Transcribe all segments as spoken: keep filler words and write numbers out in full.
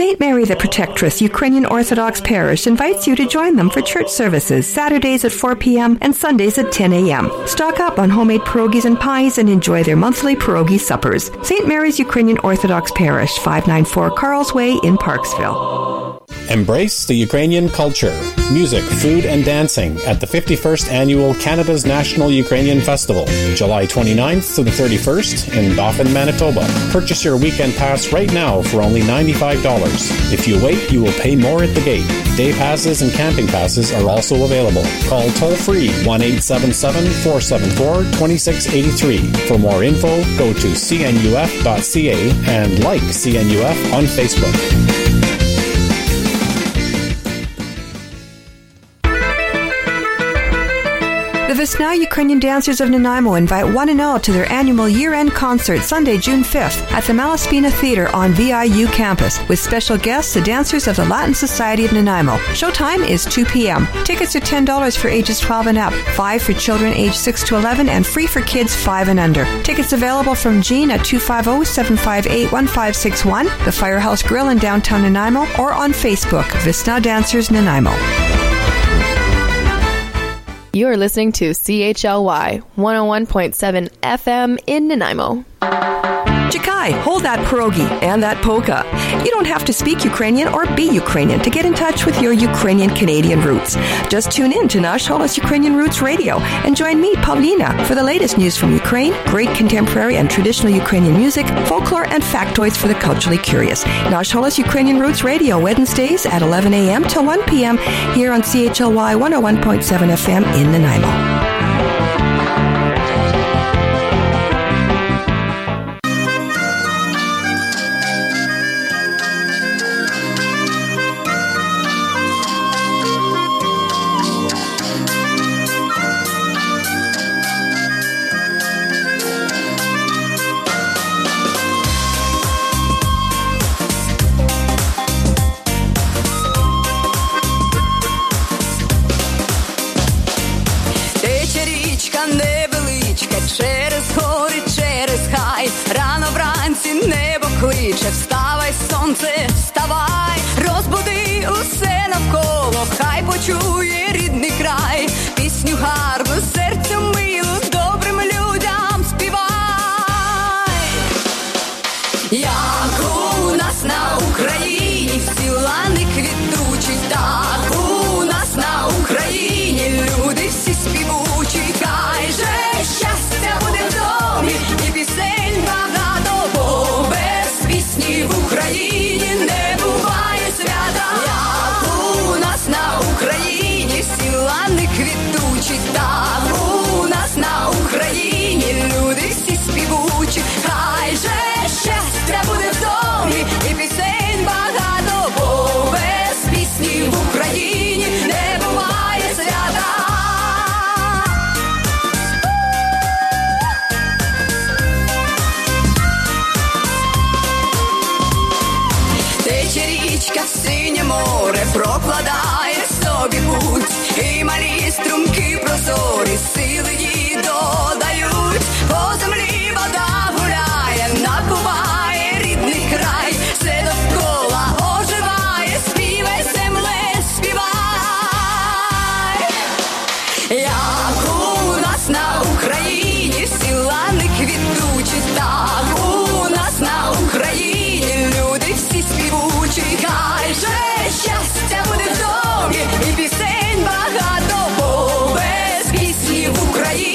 Saint Mary the Protectress Ukrainian Orthodox Parish invites you to join them for church services Saturdays at four p.m. and Sundays at ten a.m. Stock up on homemade pierogies and pies and enjoy their monthly pierogi suppers. Saint Mary's Ukrainian Orthodox Parish, five ninety-four Carls Way in Parksville. Embrace the Ukrainian culture, music, food, and dancing at the fifty-first Annual Canada's National Ukrainian Festival, July twenty-ninth to the thirty-first in Dauphin, Manitoba. Purchase your weekend pass right now for only ninety-five dollars. If you wait, you will pay more at the gate. Day passes and camping passes are also available. Call toll-free one eight seven seven, four seven four, two six eight three. For more info, go to c n u f dot c a and like C N U F on Facebook. The Visna Ukrainian Dancers of Nanaimo invite one and all to their annual year-end concert Sunday, June fifth at the Malaspina Theatre on V I U Campus with special guests, the dancers of the Latin Society of Nanaimo. Showtime is two p.m. Tickets are ten dollars for ages twelve and up, five dollars for children aged six to eleven, and free for kids five and under. Tickets available from Jean at two five zero, seven five eight, one five six one, the Firehouse Grill in downtown Nanaimo, or on Facebook, Visna Dancers Nanaimo. You are listening to C H L Y one oh one point seven F M in Nanaimo. Chikai, hold that pierogi and that polka. You don't have to speak Ukrainian or be Ukrainian to get in touch with your Ukrainian-Canadian roots. Just tune in to Nash Holos Ukrainian Roots Radio and join me, Pavlina, for the latest news from Ukraine, great contemporary and traditional Ukrainian music, folklore, and factoids for the culturally curious. Nash Holos Ukrainian Roots Radio, Wednesdays at eleven a.m. till one p.m. here on C H L Y one oh one point seven F M in Nanaimo. Вставай, сонце, вставай, розбуди усе навколо, хай почує рідний край, пісню гарну, серцю милу, добрим людям співай. Як у нас на Україні всі лани квітучі, так у нас на Україні люди всі співучі, хай же щастя буде в домі і пісень багато, бо без пісні в Україні не буває свята. Як у нас на Україні всі лани квітучі, так у нас на Україні люди всі співучі, хай же щастя буде в домі і пісень багато, бо без пісні в Україні не буває свята. Річка в синє море прокладає собі путь, і малі струмки прозорі сили їй додають. По землі вода гуляє, набуває рідний край, все довкола оживає, співай, земле, співай. Як у нас на Україні всі лани квітучі, так у нас на Україні люди всі співають. Хай же щастя буде в домі і пісень багато, бо без пісні в Україні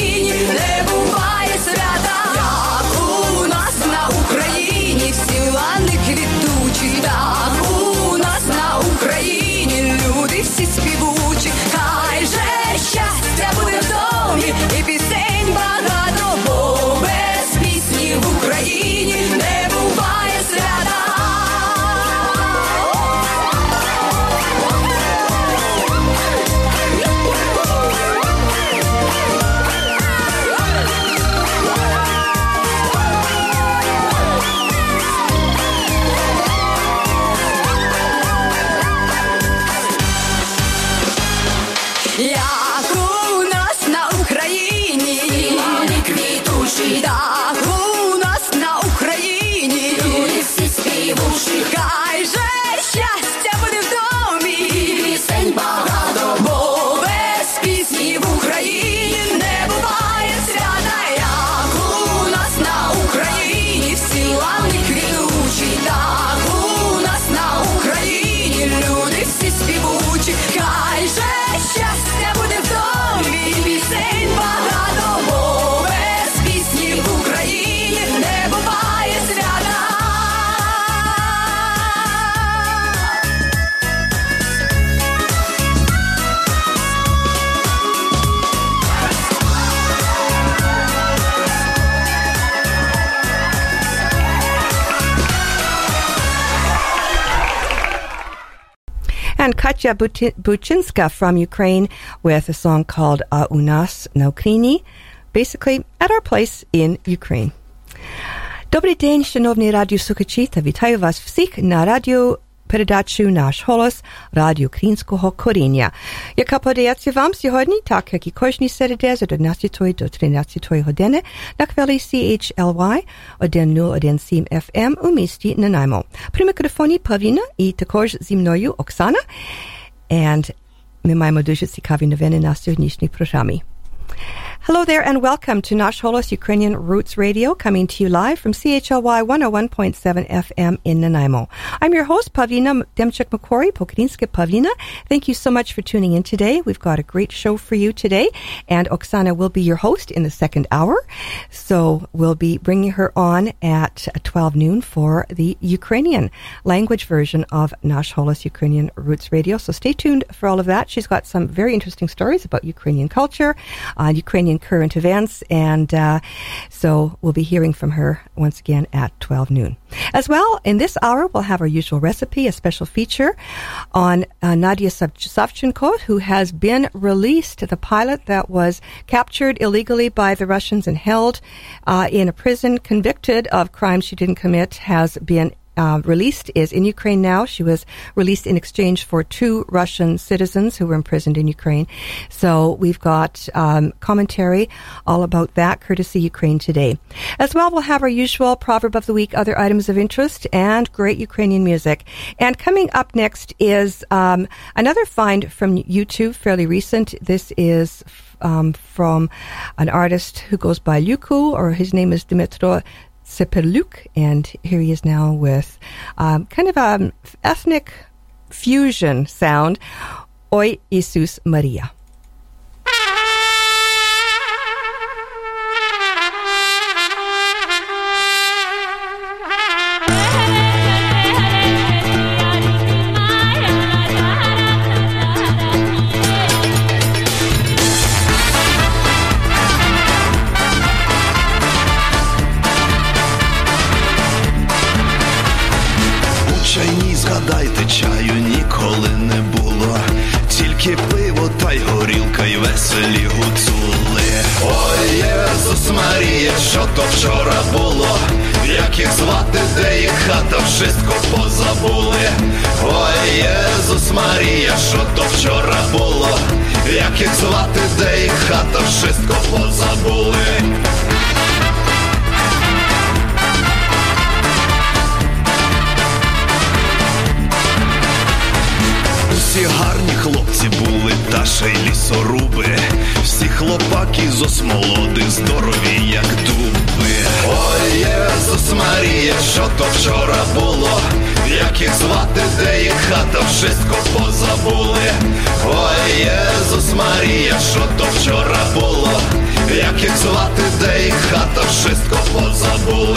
and Katya Buchinska from Ukraine with a song called "A u nas na Ukraini," basically "At Our Place in Ukraine." Добрий день, шановні радіослухачі, та вітаю вас всіх на радіо передачу «Наш Голос» радіо українського коріння, яка подається вам сьогодні, так як і кожній середи з одинадцятої до тринадцятої години на хвилі сі ейч ел вай сто сім еф ем у місті Нанаймо. При мікрофоні Павліна і також зі мною Оксана. And ми маємо дуже цікаві новини на сьогоднішній програмі. Hello there and welcome to Nash Holos Ukrainian Roots Radio, coming to you live from C H L Y one oh one point seven F M in Nanaimo. I'm your host, Pavlina Demchuk-McQuarrie, Pokadinska Pavlina. Thank you so much for tuning in today. We've got a great show for you today, and Oksana will be your host in the second hour. So we'll be bringing her on at twelve noon for the Ukrainian language version of Nash Holos Ukrainian Roots Radio. So stay tuned for all of that. She's got some very interesting stories about Ukrainian culture, uh, Ukrainian current events, and uh, so we'll be hearing from her once again at twelve noon. As well, in this hour, we'll have our usual recipe, a special feature on uh, Nadia Savchenko, who has been released, the pilot that was captured illegally by the Russians and held uh, in a prison, convicted of crimes she didn't commit, has been Uh, released, is in Ukraine now. She was released in exchange for two Russian citizens who were imprisoned in Ukraine. So we've got um, commentary all about that, courtesy Ukraine Today. As well, we'll have our usual proverb of the week, other items of interest, and great Ukrainian music. And coming up next is um, another find from YouTube, fairly recent. This is um, from an artist who goes by Luku, or his name is Dmytro Sepeluk, and here he is now with um, kind of an ethnic fusion sound, Oi Isus Maria. Чаю ніколи не було, тільки пиво та й горілка, й веселі гуцули. Ой, Єсус Марія, що то вчора було, як їх звати, де їх хата, вшистко позабули. Ой, Єсус Марія, що то вчора було, як їх звати, де їх хата, вшистко позабули. Всі гарні хлопці були, та ще й лісоруби. Всі хлопаки з осмолоди, здорові, як дуби. Ой, Єсус Марія, що то вчора було, як їх звати, де їх хата, вшистко позабули. Ой, Єсус Марія, що то вчора було, як їх звати, де їх хата, вшистко позабули.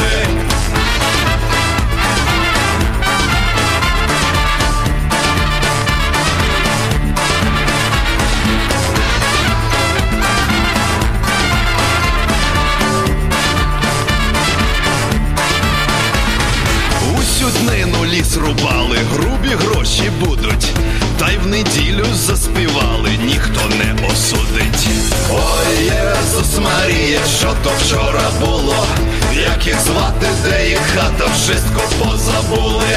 Ліс рубали, грубі гроші будуть, та й в неділю заспівали, ніхто не осудить. Ой, Єсус Марія, що то вчора було, як їх звати, де їх хата, вшистко позабули.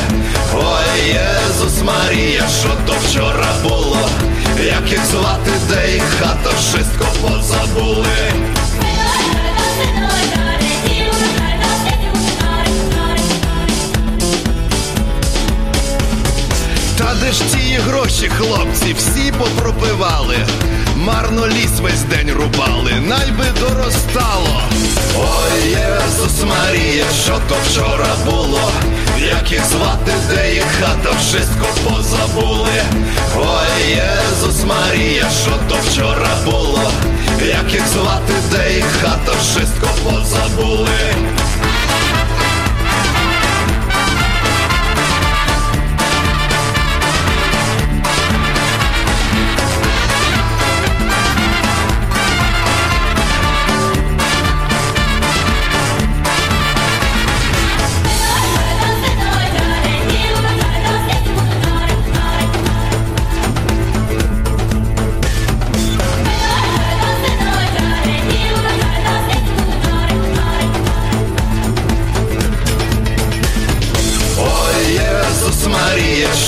Ой, Єсус Марія, що то вчора було, як їх звати, де їх хата, вшистко позабули. Та де ж ті гроші, хлопці, всі попропивали, марно ліс весь день рубали, найби доростало. Ой, Єсус Марія, що то вчора було, як їх звати, де їх хата, вшистко позабули. Ой, Єсус Марія, що то вчора було, як їх звати, де їх хата, вшистко позабули.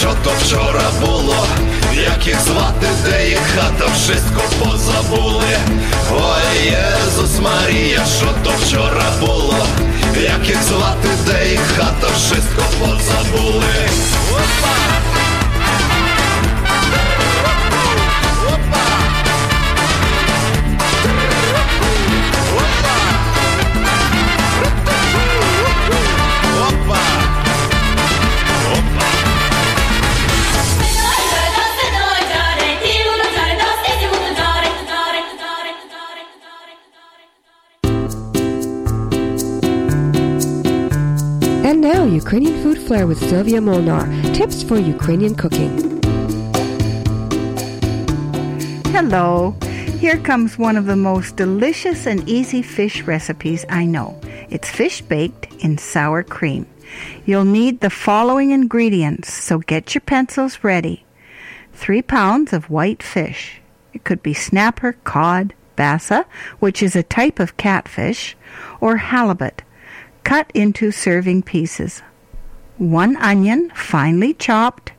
що то вчора було, як їх звати, де їх хата, вшистко позабули. Ой, Єзус Марія, що то вчора було, як їх звати, де їх хата, вшистко позабули. Опа! Now, Ukrainian Food Flair with Sylvia Molnar. Tips for Ukrainian cooking. Hello. Here comes one of the most delicious and easy fish recipes I know. It's fish baked in sour cream. You'll need the following ingredients, so get your pencils ready. Three pounds of white fish. It could be snapper, cod, bassa, which is a type of catfish, or halibut. Cut into serving pieces. One onion, finely chopped.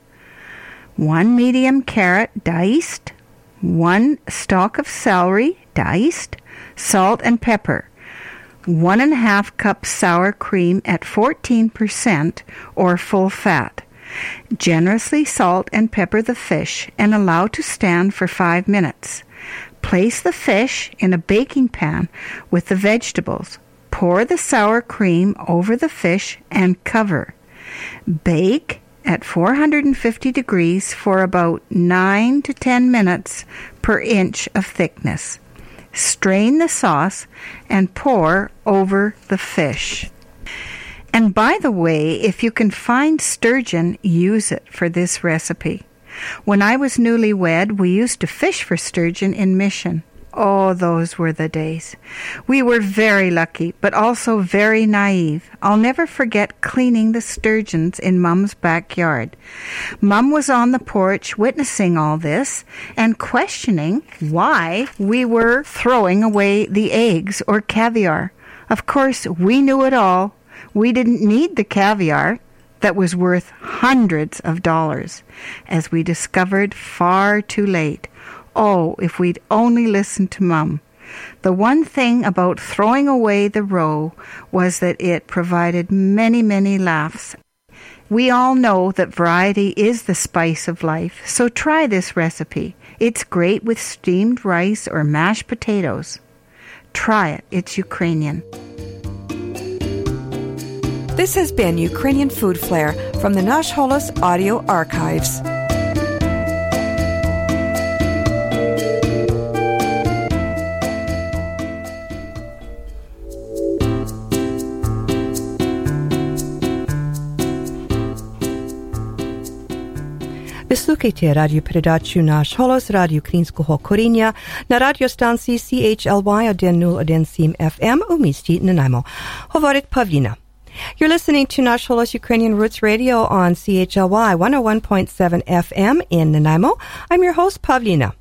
One medium carrot, diced. One stalk of celery, diced. Salt and pepper. One and a half cup sour cream at fourteen percent or full fat. Generously salt and pepper the fish and allow to stand for five minutes. Place the fish in a baking pan with the vegetables. Pour the sour cream over the fish and cover. Bake at four hundred fifty degrees for about nine to ten minutes per inch of thickness. Strain the sauce and pour over the fish. And by the way, if you can find sturgeon, use it for this recipe. When I was newlywed, we used to fish for sturgeon in Mission. Oh, those were the days. We were very lucky, but also very naive. I'll never forget cleaning the sturgeons in Mum's backyard. Mum was on the porch witnessing all this and questioning why we were throwing away the eggs or caviar. Of course, we knew it all. We didn't need the caviar that was worth hundreds of dollars, as we discovered far too late. Oh, if we'd only listened to Mum. The one thing about throwing away the roe was that it provided many, many laughs. We all know that variety is the spice of life, so try this recipe. It's great with steamed rice or mashed potatoes. Try it. It's Ukrainian. This has been Ukrainian Food Flair from the Nash Holos Audio Archives. Slušajte radio predaču Naš Holos, radio Krinskog Korinja, na radio stanciji C H L Y den nula jedan sedam F M u misti Nanaimo. Hovorit Pavlina. You're listening to Nash Holos Ukrainian Roots Radio on C H L Y one oh one point seven F M in Nanaimo. I'm your host, Pavlina.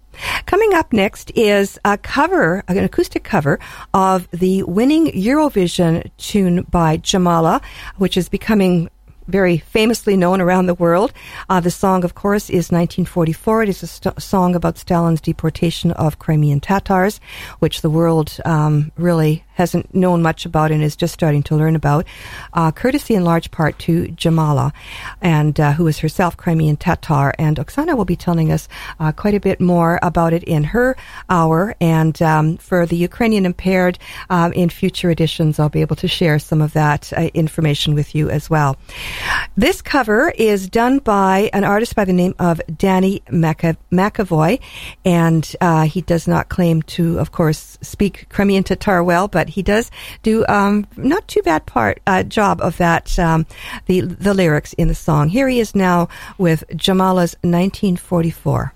Coming up next is a cover, an acoustic cover of the winning Eurovision tune by Jamala, which is becoming very famously known around the world. Uh, the song, of course, is nineteen forty-four. It is a st- song about Stalin's deportation of Crimean Tatars, which the world um, really hasn't known much about and is just starting to learn about, uh, courtesy in large part to Jamala, and uh, who is herself Crimean Tatar. And Oksana will be telling us uh, quite a bit more about it in her hour. And um, for the Ukrainian impaired, um, in future editions, I'll be able to share some of that uh, information with you as well. This cover is done by an artist by the name of Danny McAvoy, and uh, he does not claim to, of course, speak Crimean Tatar well, but he does do um, not too bad part uh, job of that, um, the the lyrics in the song. Here he is now with Jamala's nineteen forty-four.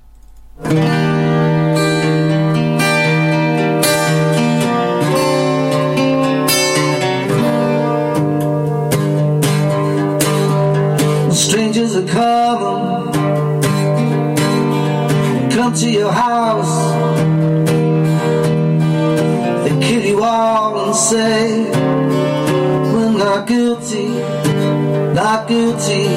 Strangers are coming, come to your house, they kill you all and say, we're not guilty, not guilty,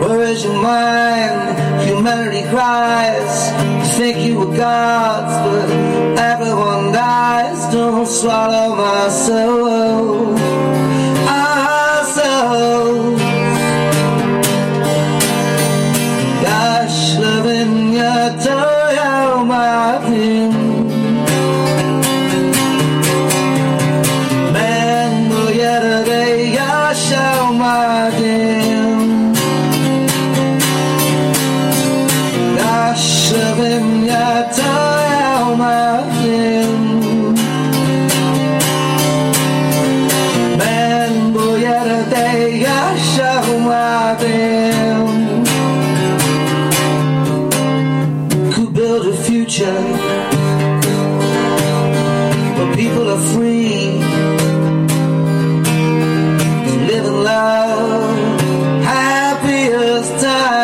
we're flourish in mind. Humanity cries, think you were gods, but everyone dies. Don't swallow my soul, our soul. Gosh, loving your toy, oh my pin. Man, will yesterday I show my day. Shoving your toy out my hand. Man, boy, yet a day I show my hand. Who built a future where people are free to live in love, happiest time.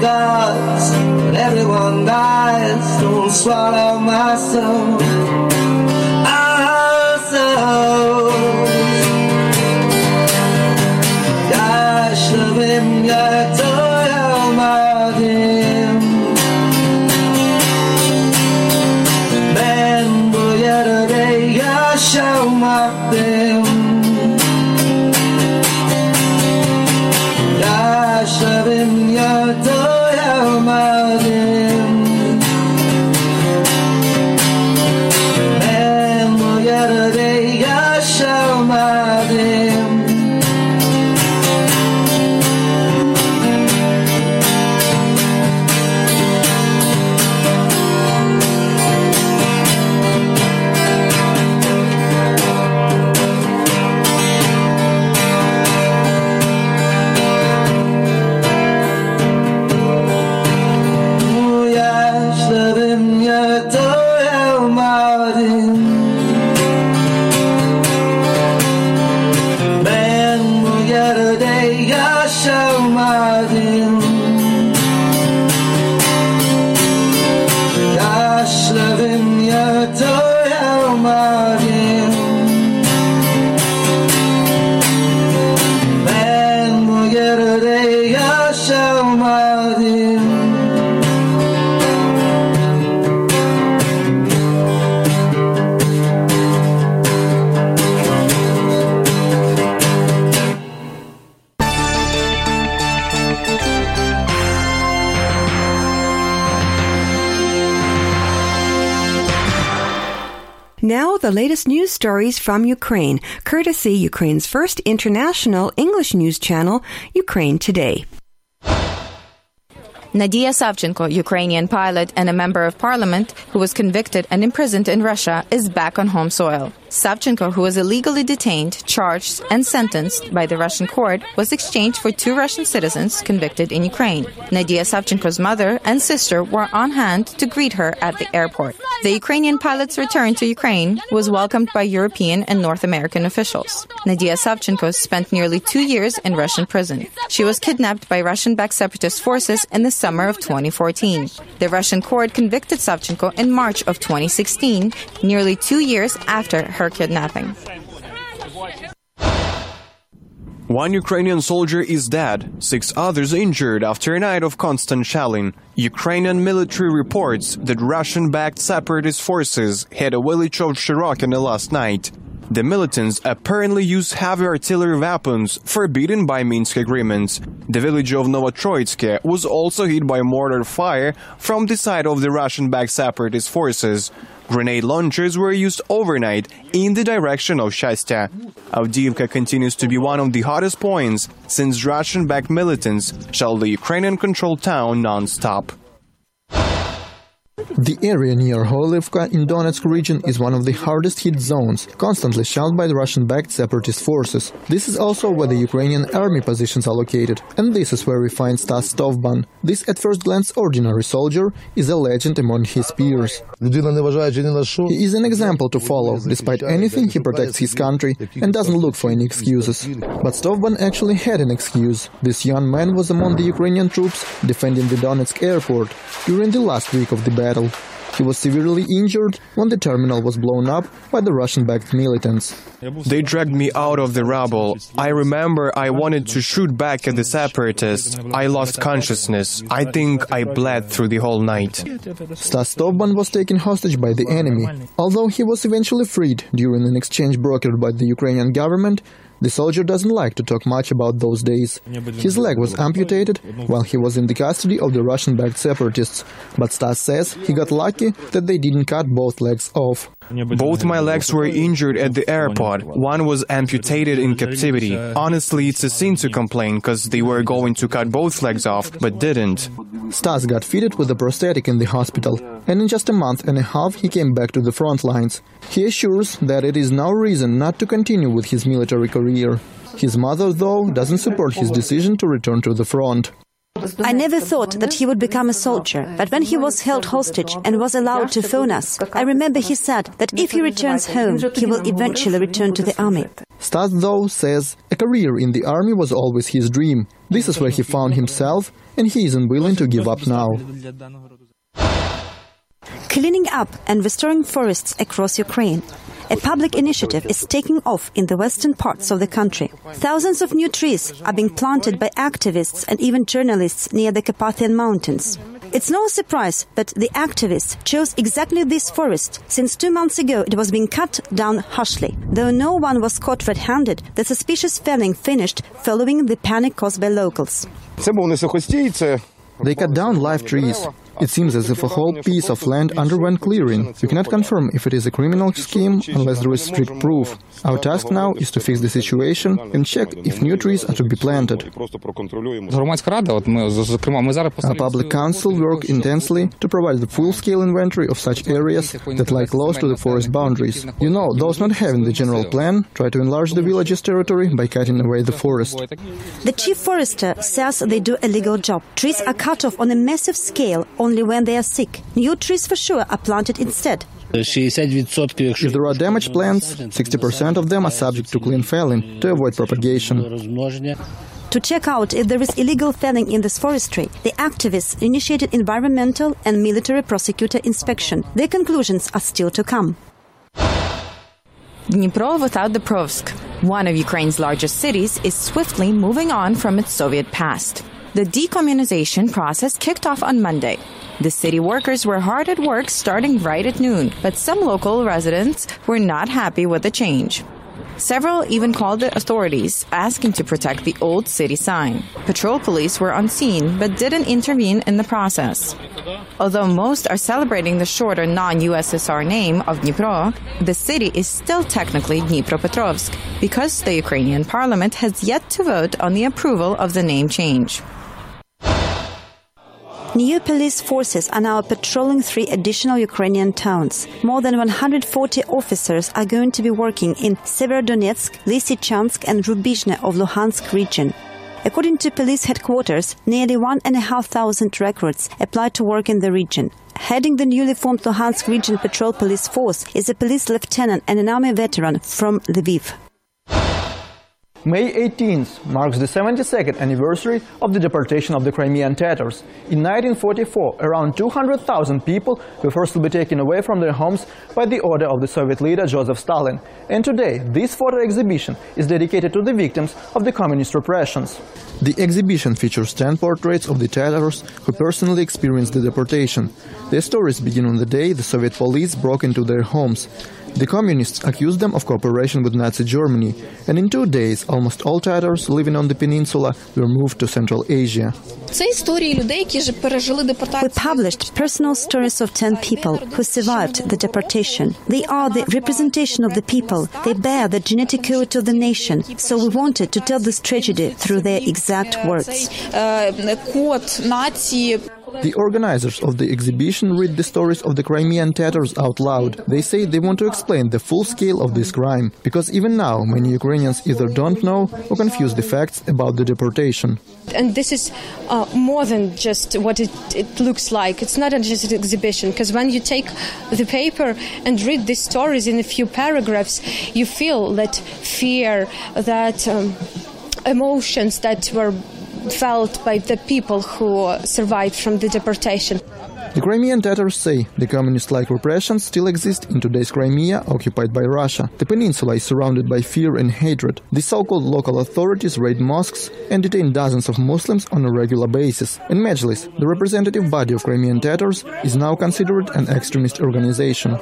Gods, but everyone dies. Don't swallow my soul, our soul. Gosh, loving your toy, oh my dear. Man, will yesterday I show my dear. Gosh, loving your toy. Now, the latest news stories from Ukraine, courtesy Ukraine's first international English news channel, Ukraine Today. Nadia Savchenko, Ukrainian pilot and a member of parliament who was convicted and imprisoned in Russia, is back on home soil. Savchenko, who was illegally detained, charged, and sentenced by the Russian court, was exchanged for two Russian citizens convicted in Ukraine. Nadia Savchenko's mother and sister were on hand to greet her at the airport. The Ukrainian pilot's return to Ukraine was welcomed by European and North American officials. Nadia Savchenko spent nearly two years in Russian prison. She was kidnapped by Russian-backed separatist forces in the summer of twenty fourteen. The Russian court convicted Savchenko in March of twenty sixteen, nearly two years after her kidnapping. One Ukrainian soldier is dead, six others injured after a night of constant shelling. Ukrainian military reports that Russian-backed separatist forces had a village of Shirokine last night. The militants apparently used heavy artillery weapons forbidden by Minsk agreements. The village of Novotroitske was also hit by mortar fire from the side of the Russian-backed separatist forces. Grenade launchers were used overnight in the direction of Shastia. Avdiivka continues to be one of the hottest points since Russian-backed militants shelled the Ukrainian-controlled town non-stop. The area near Holyivka in Donetsk region is one of the hardest hit zones, constantly shelled by the Russian-backed separatist forces. This is also where the Ukrainian army positions are located, and this is where we find Stas Stovban. This at first glance ordinary soldier is a legend among his peers. He is an example to follow. Despite anything, he protects his country and doesn't look for any excuses. But Stovban actually had an excuse. This young man was among the Ukrainian troops defending the Donetsk airport during the last week of the battle. He was severely injured when the terminal was blown up by the Russian-backed militants. They dragged me out of the rubble. I remember I wanted to shoot back at the separatists. I lost consciousness. I think I bled through the whole night. Stas Stovban was taken hostage by the enemy. Although he was eventually freed during an exchange brokered by the Ukrainian government, the soldier doesn't like to talk much about those days. His leg was amputated while he was in the custody of the Russian-backed separatists, but Stas says he got lucky that they didn't cut both legs off. Both my legs were injured at the airport. One was amputated in captivity. Honestly, it's a sin to complain, because they were going to cut both legs off, but didn't. Stas got fitted with a prosthetic in the hospital, and in just a month and a half he came back to the front lines. He assures that it is no reason not to continue with his military career. His mother, though, doesn't support his decision to return to the front. I never thought that he would become a soldier, but when he was held hostage and was allowed to phone us, I remember he said that if he returns home, he will eventually return to the army. Stas, though, says a career in the army was always his dream. This is where he found himself, and he isn't willing to give up now. Cleaning up and restoring forests across Ukraine. A public initiative is taking off in the western parts of the country. Thousands of new trees are being planted by activists and even journalists near the Carpathian Mountains. It's no surprise that the activists chose exactly this forest, since two months ago it was being cut down harshly. Though no one was caught red-handed, the suspicious felling finished following the panic caused by locals. They cut down live trees. It seems as if a whole piece of land underwent clearing. We cannot confirm if it is a criminal scheme unless there is strict proof. Our task now is to fix the situation and check if new trees are to be planted. Our public council work intensely to provide the full-scale inventory of such areas that lie close to the forest boundaries. You know, those not having the general plan try to enlarge the village's territory by cutting away the forest. The chief forester says they do a legal job. Trees are cut off on a massive scale only when they are sick. New trees for sure are planted instead. If there are damaged plants, sixty percent of them are subject to clean felling to avoid propagation. To check out if there is illegal felling in this forestry, the activists initiated environmental and military prosecutor inspection. Their conclusions are still to come. Dnipropetrovsk, one of Ukraine's largest cities, is swiftly moving on from its Soviet past. The decommunization process kicked off on Monday. The city workers were hard at work starting right at noon, but some local residents were not happy with the change. Several even called the authorities, asking to protect the old city sign. Patrol police were on scene, but didn't intervene in the process. Although most are celebrating the shorter non-U S S R name of Dnipro, the city is still technically Dnipropetrovsk, because the Ukrainian parliament has yet to vote on the approval of the name change. New police forces are now patrolling three additional Ukrainian towns. More than one hundred forty officers are going to be working in Severodonetsk, Lysychansk and Rubizhne of Luhansk region. According to police headquarters, nearly one thousand five hundred recruits applied to work in the region. Heading the newly formed Luhansk region patrol police force is a police lieutenant and an army veteran from Lviv. May eighteenth marks the seventy-second anniversary of the deportation of the Crimean Tatars. In nineteen forty-four, around two hundred thousand people were forcibly taken away from their homes by the order of the Soviet leader Joseph Stalin. And today, this photo exhibition is dedicated to the victims of the communist repressions. The exhibition features ten portraits of the Tatars who personally experienced the deportation. Their stories begin on the day the Soviet police broke into their homes. The communists accused them of cooperation with Nazi Germany, and in two days almost all Tatars living on the peninsula were moved to Central Asia. We published personal stories of ten people who survived the deportation. They are the representation of the people. They bear the genetic code of the nation, so we wanted to tell this tragedy through their exact words. The organizers of the exhibition read the stories of the Crimean Tatars out loud. They say they want to explain the full scale of this crime, because even now many Ukrainians either don't know or confuse the facts about the deportation. And this is uh, more than just what it, it looks like. It's not just an exhibition, because when you take the paper and read these stories in a few paragraphs, you feel that fear, that um, emotions that were felt by the people who survived from the deportation. The Crimean Tatars say the communist-like repressions still exist in today's Crimea, occupied by Russia. The peninsula is surrounded by fear and hatred. The so-called local authorities raid mosques and detain dozens of Muslims on a regular basis. And Majlis, the representative body of Crimean Tatars, is now considered an extremist organization.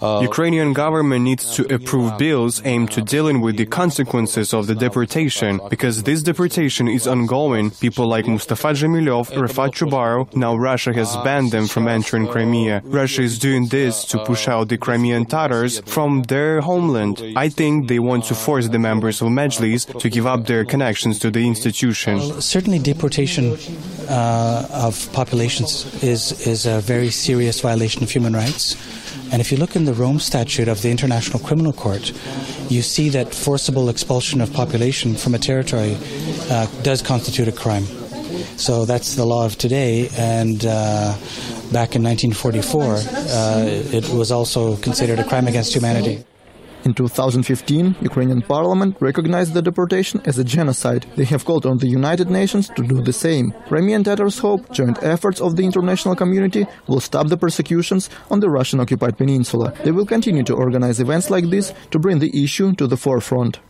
Ukrainian government needs to approve bills aimed to dealing with the consequences of the deportation, because this deportation is ongoing. People like Mustafa Dzemilev, Rafat Chubarov, now Russia has banned them from entering Crimea. Russia is doing this to push out the Crimean Tatars from their homeland. I think they want to force the members of Majlis to give up their connections to the institution. Well, certainly deportation uh, of populations is, is a very serious violation of human rights. And if you look in the Rome Statute of the International Criminal Court, you see that forcible expulsion of population from a territory uh, does constitute a crime. So that's the law of today, and uh, back in nineteen forty-four, uh, it was also considered a crime against humanity. In two thousand fifteen, Ukrainian parliament recognized the deportation as a genocide. They have called on the United Nations to do the same. Crimean Tatars hope joint efforts of the international community will stop the persecutions on the Russian-occupied peninsula. They will continue to organize events like this to bring the issue to the forefront.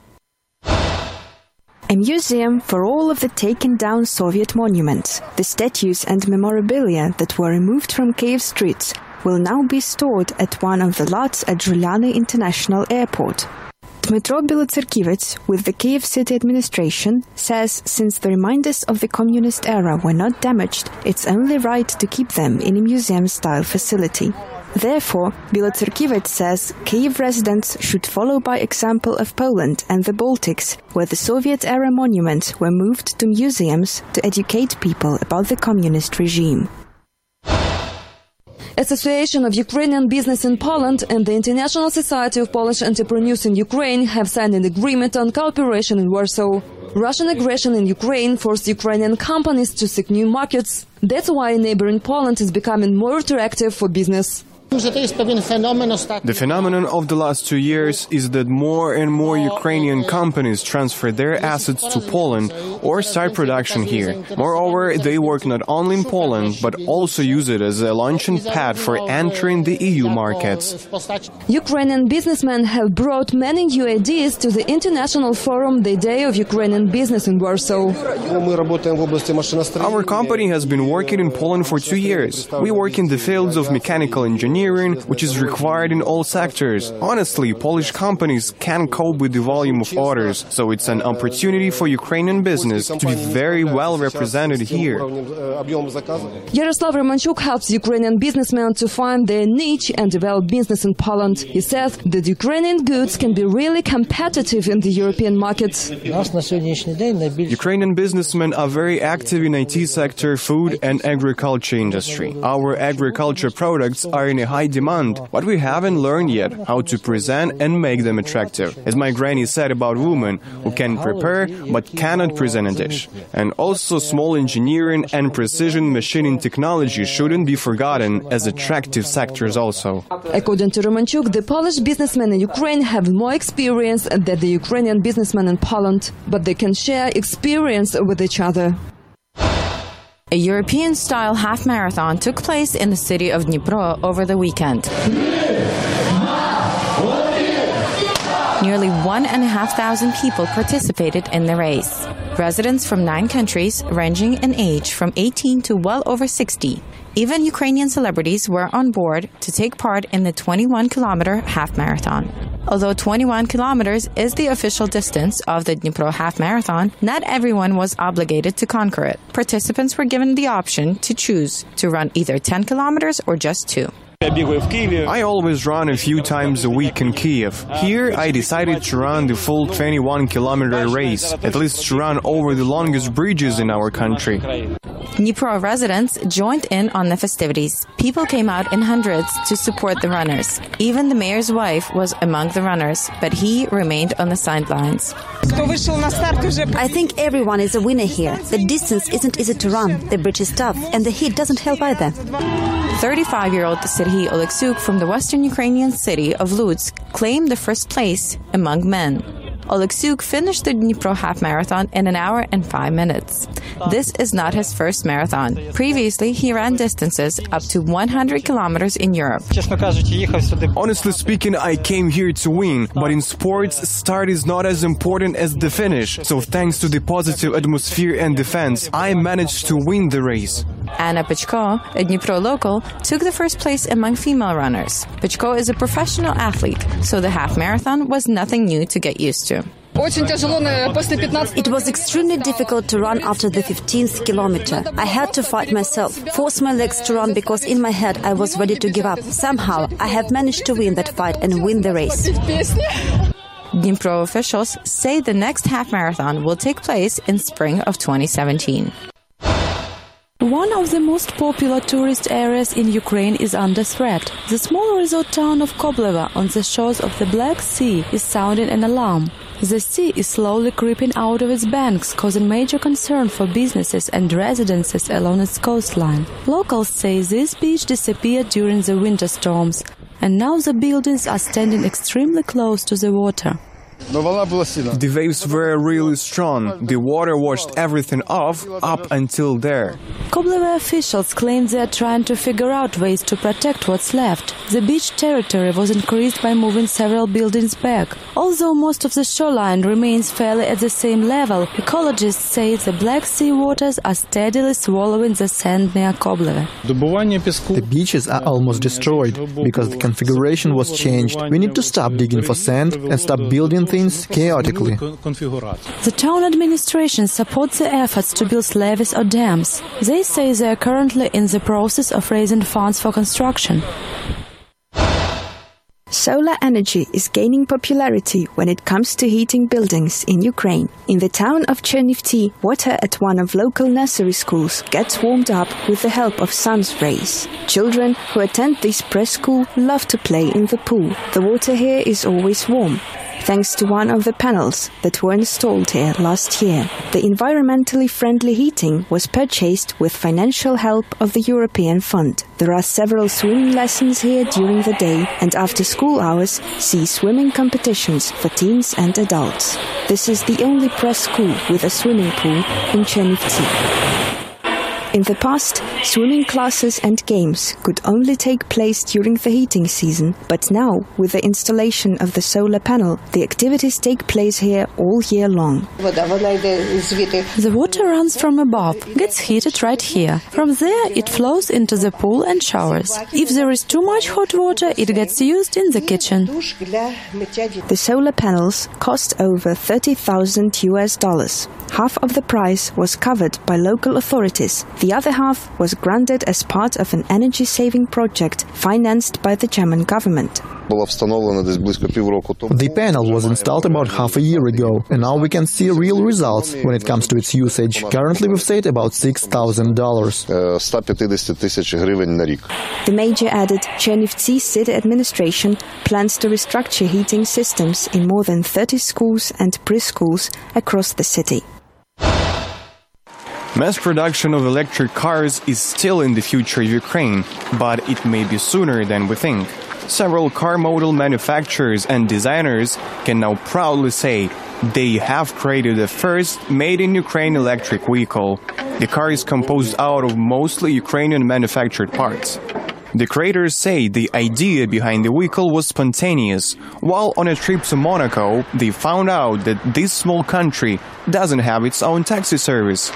A museum for all of the taken-down Soviet monuments. The statues and memorabilia that were removed from Kyiv streets will now be stored at one of the lots at Zhuliany International Airport. Dmytro Bilotserkivets, with the Kyiv city administration, says since the reminders of the communist era were not damaged, it's only right to keep them in a museum-style facility. Therefore, Bilotserkivets says Kyiv residents should follow by example of Poland and the Baltics, where the Soviet-era monuments were moved to museums to educate people about the communist regime. Association of Ukrainian Business in Poland and the International Society of Polish Entrepreneurs in Ukraine have signed an agreement on cooperation in Warsaw. Russian aggression in Ukraine forced Ukrainian companies to seek new markets. That's why neighboring Poland is becoming more attractive for business. The phenomenon of the last two years is that more and more Ukrainian companies transfer their assets to Poland or start production here. Moreover, they work not only in Poland, but also use it as a launching pad for entering the E U markets. Ukrainian businessmen have brought many new ideas to the International Forum, the Day of Ukrainian Business in Warsaw. Our company has been working in Poland for two years. We work in the fields of mechanical engineering, which is required in all sectors. Honestly, Polish companies can't cope with the volume of orders, so it's an opportunity for Ukrainian business to be very well represented here. Yaroslav Romanchuk helps Ukrainian businessmen to find their niche and develop business in Poland. He says that Ukrainian goods can be really competitive in the European market. Ukrainian businessmen are very active in I T sector, food and agriculture industry. Our agriculture products are in a high demand, but we haven't learned yet how to present and make them attractive. As my granny said about women who can prepare but cannot present a dish. And also small engineering and precision machining technology shouldn't be forgotten as attractive sectors also. According to Romanchuk, the Polish businessmen in Ukraine have more experience than the Ukrainian businessmen in Poland, but they can share experience with each other. A European-style half-marathon took place in the city of Dnipro over the weekend. Nearly one and a half thousand people participated in the race. Residents from nine countries, ranging in age from eighteen to well over sixty. Even Ukrainian celebrities were on board to take part in the twenty-one kilometer half marathon. Although twenty-one kilometers is the official distance of the Dnipro Half Marathon, not everyone was obligated to conquer it. Participants were given the option to choose to run either ten kilometers or just two. I always run a few times a week in Kiev. Here I decided to run the full twenty-one kilometer race, at least to run over the longest bridges in our country. Dnipro residents joined in on the festivities. People came out in hundreds to support the runners. Even the mayor's wife was among the runners, but he remained on the sidelines. I think everyone is a winner here. The distance isn't easy to run, the bridge is tough, and the heat doesn't help either. thirty-five-year-old Serhiy Oleksiuk from the western Ukrainian city of Lutsk claimed the first place among men. Oleksiuk finished the Dnipro half marathon in an hour and five minutes. This is not his first marathon. Previously, he ran distances up to one hundred kilometers in Europe. Honestly speaking, I came here to win, but in sports, start is not as important as the finish. So thanks to the positive atmosphere and defense, I managed to win the race. Anna Pichko, a Dnipro local, took the first place among female runners. Pichko is a professional athlete, so the half marathon was nothing new to get used to. It was extremely difficult to run after the fifteenth kilometer. I had to fight myself, force my legs to run because in my head I was ready to give up. Somehow I have managed to win that fight and win the race. Dnipro officials say the next half marathon will take place in spring of twenty seventeen. One of the most popular tourist areas in Ukraine is under threat. The small resort town of Koblevo on the shores of the Black Sea is sounding an alarm. The sea is slowly creeping out of its banks, causing major concern for businesses and residences along its coastline. Locals say this beach disappeared during the winter storms, and now the buildings are standing extremely close to the water. The waves were really strong. The water washed everything off up until there. Koblevo officials claim they are trying to figure out ways to protect what's left. The beach territory was increased by moving several buildings back. Although most of the shoreline remains fairly at the same level, ecologists say the Black Sea waters are steadily swallowing the sand near Koblevo. The beaches are almost destroyed because the configuration was changed. We need to stop digging for sand and stop building things chaotically. The town administration supports the efforts to build levees or dams. They say they are currently in the process of raising funds for construction. Solar energy is gaining popularity when it comes to heating buildings in Ukraine. In the town of Chernivtsi, water at one of local nursery schools gets warmed up with the help of sun's rays. Children who attend this preschool love to play in the pool. The water here is always warm, thanks to one of the panels that were installed here last year. The environmentally friendly heating was purchased with financial help of the European Fund. There are several swimming lessons here during the day, and after school hours see swimming competitions for teens and adults. This is the only preschool with a swimming pool in Chernivtsi. In the past, swimming classes and games could only take place during the heating season, but now, with the installation of the solar panel, the activities take place here all year long. The water runs from above, gets heated right here. From there, it flows into the pool and showers. If there is too much hot water, it gets used in the kitchen. The solar panels cost over thirty thousand US dollars. Half of the price was covered by local authorities. The other half was granted as part of an energy-saving project financed by the German government. The panel was installed about half a year ago, and now we can see real results when it comes to its usage. Currently, we've saved about six thousand dollars. The mayor added Chernivtsi city administration plans to restructure heating systems in more than thirty schools and preschools across the city. Mass production of electric cars is still in the future of Ukraine, but it may be sooner than we think. Several car model manufacturers and designers can now proudly say they have created the first made-in-Ukraine electric vehicle. The car is composed out of mostly Ukrainian manufactured parts. The creators say the idea behind the vehicle was spontaneous. While on a trip to Monaco, they found out that this small country doesn't have its own taxi service.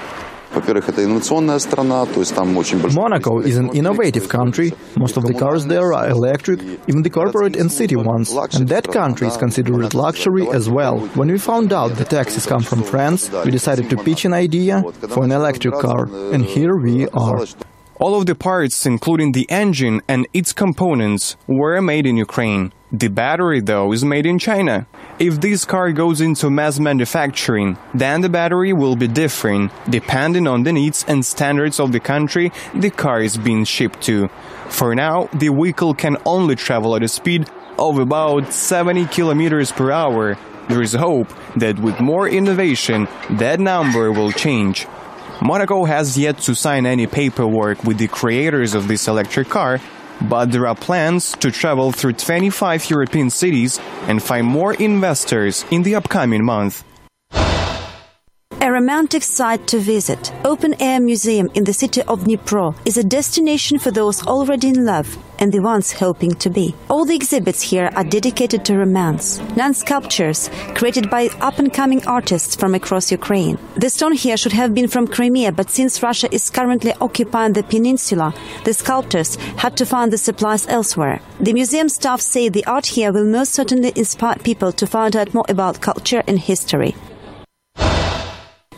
Monaco is an innovative country. Most of the cars there are electric, even the corporate and city ones. And that country is considered luxury as well. When we found out the taxis come from France, we decided to pitch an idea for an electric car. And here we are. All of the parts, including the engine and its components, were made in Ukraine. The battery, though, is made in China. If this car goes into mass manufacturing, then the battery will be different, depending on the needs and standards of the country the car is being shipped to. For now, the vehicle can only travel at a speed of about seventy kilometers per hour. There is hope that with more innovation, that number will change. Monaco has yet to sign any paperwork with the creators of this electric car, But there are plans to travel through twenty-five European cities and find more investors in the upcoming month. A romantic site to visit. Open-air museum in the city of Dnipro is a destination for those already in love and the ones hoping to be. All the exhibits here are dedicated to romance. Nine sculptures created by up-and-coming artists from across Ukraine. The stone here should have been from Crimea, but since Russia is currently occupying the peninsula, the sculptors had to find the supplies elsewhere. The museum staff say the art here will most certainly inspire people to find out more about culture and history.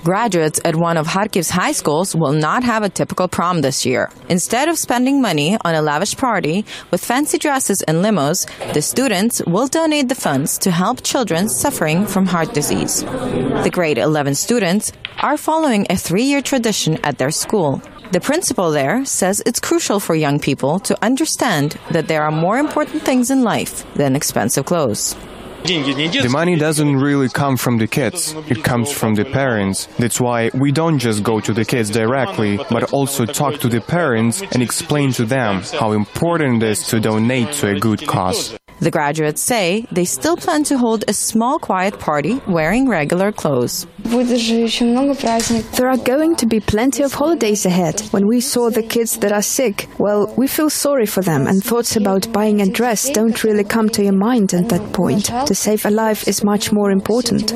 Graduates at one of Kharkiv's high schools will not have a typical prom this year. Instead of spending money on a lavish party with fancy dresses and limos, the students will donate the funds to help children suffering from heart disease. The grade eleven students are following a three-year tradition at their school. The principal there says it's crucial for young people to understand that there are more important things in life than expensive clothes. The money doesn't really come from the kids, it comes from the parents. That's why we don't just go to the kids directly, but also talk to the parents and explain to them how important it is to donate to a good cause. The graduates say they still plan to hold a small quiet party wearing regular clothes. There are going to be plenty of holidays ahead. When we saw the kids that are sick, well, we feel sorry for them, and thoughts about buying a dress don't really come to your mind at that point. To save a life is much more important.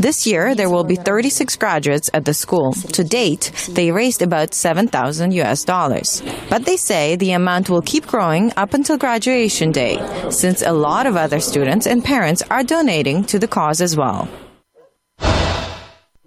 This year, there will be thirty-six graduates at the school. To date, they raised about seven thousand U S dollars. But they say the amount will keep growing up until graduation day, since a lot of other students and parents are donating to the cause as well.